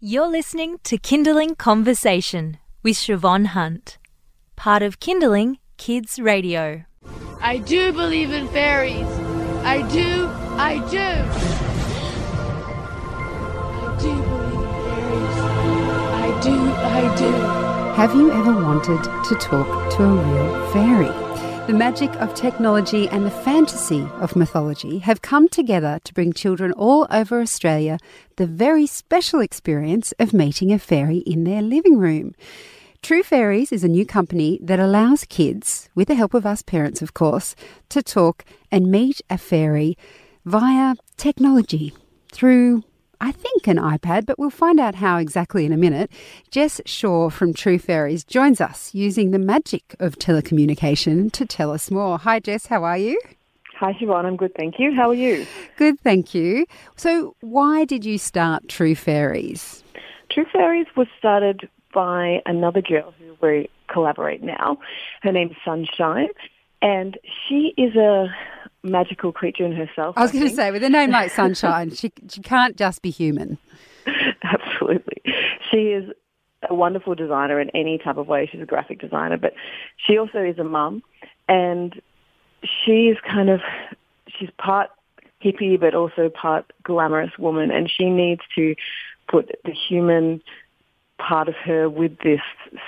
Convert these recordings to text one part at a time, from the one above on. You're listening to Kindling Conversation with Siobhan Hunt, part of Kindling Kids Radio. I do believe in fairies. I do. I do believe in fairies. I do. Have you ever wanted to talk to a real fairy? The magic of technology and the fantasy of mythology have come together to bring children all over Australia the very special experience of meeting a fairy in their living room. True Fairies is a new company that allows kids, with the help of us parents of course, to talk and meet a fairy via technology through, I think, an iPad, but we'll find out how exactly in a minute. Jess Shaw from True Fairies joins us using the magic of telecommunication to tell us more. Hi Jess, how are you? Hi Siobhan, I'm good, thank you. How are you? Good, thank you. So why did you start True Fairies? True Fairies was started by another girl who we collaborate now. Her name's Sunshine, and she is a magical creature in herself. I was going to say, with a name like Sunshine, she can't just be human. Absolutely. She is a wonderful designer in any type of way. She's a graphic designer, but she also is a mum, and she's part hippie but also part glamorous woman, and she needs to put the human part of her with this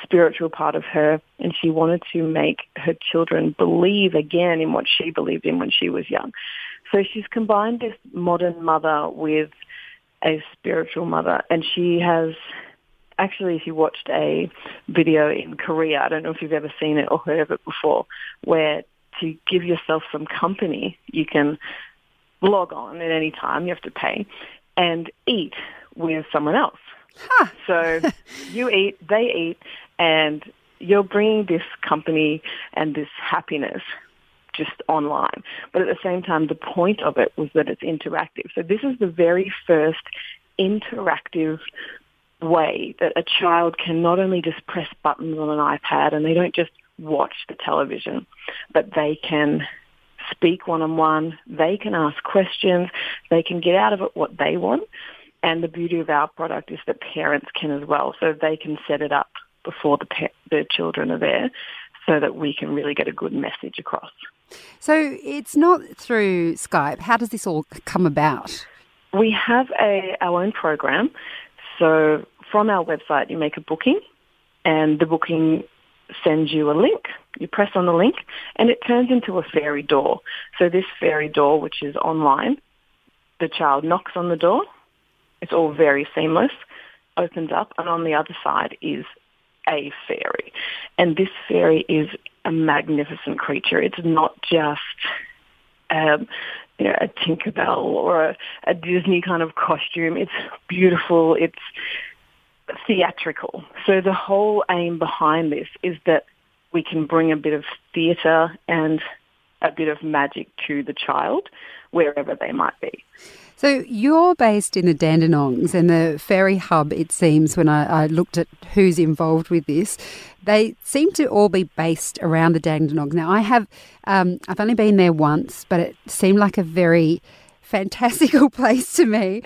spiritual part of her, and she wanted to make her children believe again in what she believed in when she was young. So she's combined this modern mother with a spiritual mother, and if you watched a video in Korea, I don't know if you've ever seen it or heard of it before, where to give yourself some company, you can log on at any time, you have to pay, and eat with someone else. Huh. So you eat, they eat, and you're bringing this company and this happiness just online. But at the same time, the point of it was that it's interactive. So this is the very first interactive way that a child can not only just press buttons on an iPad and they don't just watch the television, but they can speak one-on-one, they can ask questions, they can get out of it what they want. And the beauty of our product is that parents can as well. So they can set it up before the children are there so that we can really get a good message across. So it's not through Skype. How does this all come about? We have our own program. So from our website, you make a booking, and the booking sends you a link. You press on the link, and it turns into a fairy door. So this fairy door, which is online, the child knocks on the door. It's all very seamless, opens up, and on the other side is a fairy. And this fairy is a magnificent creature. It's not just a Tinkerbell or a Disney kind of costume. It's beautiful. It's theatrical. So the whole aim behind this is that we can bring a bit of theatre and a bit of magic to the child wherever they might be. So you're based in the Dandenongs, and the fairy hub, it seems, when I looked at who's involved with this, they seem to all be based around the Dandenongs. Now, I have, I've only been there once, but it seemed like a very fantastical place to me.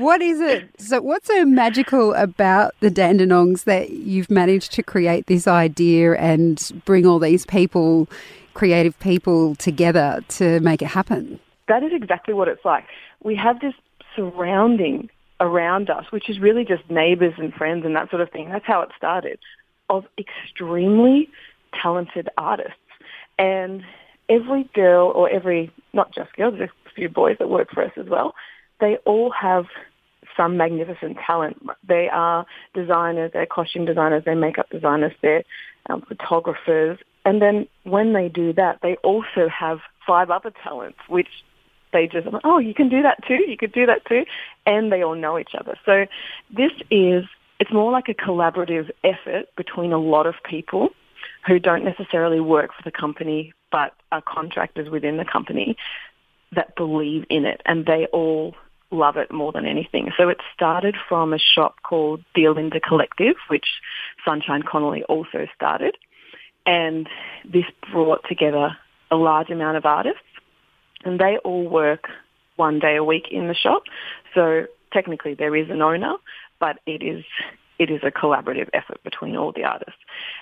What is it? So what's so magical about the Dandenongs that you've managed to create this idea and bring all these people, creative people, together to make it happen? That is exactly what it's like. We have this surrounding around us, which is really just neighbours and friends and that sort of thing. That's how it started, of extremely talented artists. And every girl, or not just girls, there's a few boys that work for us as well, they all have some magnificent talent. They are designers, they're costume designers, they're makeup designers, they're photographers. And then when they do that, they also have 5 other talents, which they just, you could do that too. And they all know each other. So it's more like a collaborative effort between a lot of people who don't necessarily work for the company but are contractors within the company that believe in it, and they all love it more than anything. So it started from a shop called The Alinda Collective, which Sunshine Connolly also started, and this brought together a large amount of artists, and they all work one day a week in the shop. So technically there is an owner, but it is a collaborative effort between all the artists.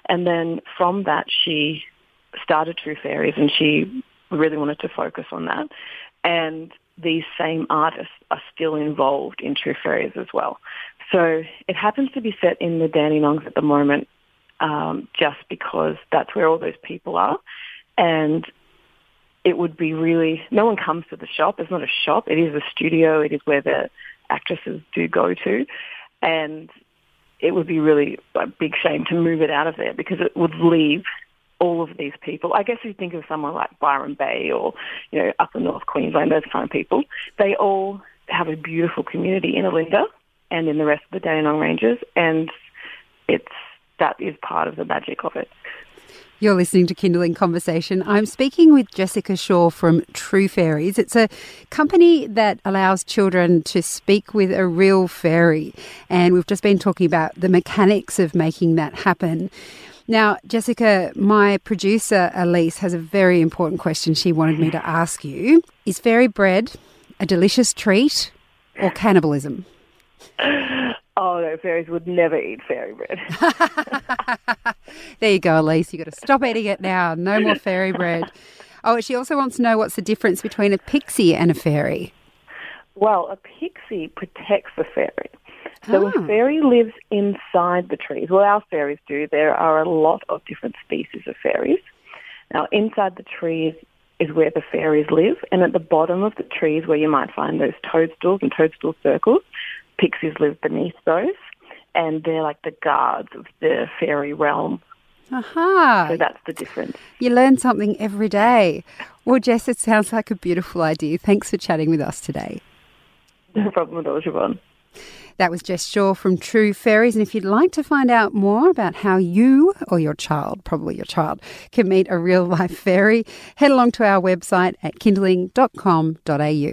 And then from that, she started True Fairies, and she really wanted to focus on that. And these same artists are still involved in True Fairies as well. So it happens to be set in the Dandenongs at the moment, just because that's where all those people are. And it would be really, no one comes to the shop. It's not a shop. It is a studio. It is where the actresses do go to. And it would be really a big shame to move it out of there, because it would leave all of these people. I guess you think of someone like Byron Bay or, you know, up in North Queensland, those kind of people. They all have a beautiful community in Alinda and in the rest of the Dandenong Ranges, and that is part of the magic of it. You're listening to Kindling Conversation. I'm speaking with Jessica Shaw from True Fairies. It's a company that allows children to speak with a real fairy, and we've just been talking about the mechanics of making that happen. Now, Jessica, my producer, Elise, has a very important question she wanted me to ask you. Is fairy bread a delicious treat or cannibalism? Oh, no, fairies would never eat fairy bread. There you go, Elise. You've got to stop eating it now. No more fairy bread. Oh, she also wants to know, what's the difference between a pixie and a fairy? Well, a pixie protects the fairy. So a fairy lives inside the trees. Well, our fairies do. There are a lot of different species of fairies. Now, inside the trees is where the fairies live, and at the bottom of the trees where you might find those toadstools and toadstool circles, pixies live beneath those, and they're like the guards of the fairy realm. Aha. So that's the difference. You learn something every day. Well, Jess, it sounds like a beautiful idea. Thanks for chatting with us today. No problem at all, Siobhan. That was Jess Shaw from True Fairies. And if you'd like to find out more about how you or your child, probably your child, can meet a real-life fairy, head along to our website at kindling.com.au.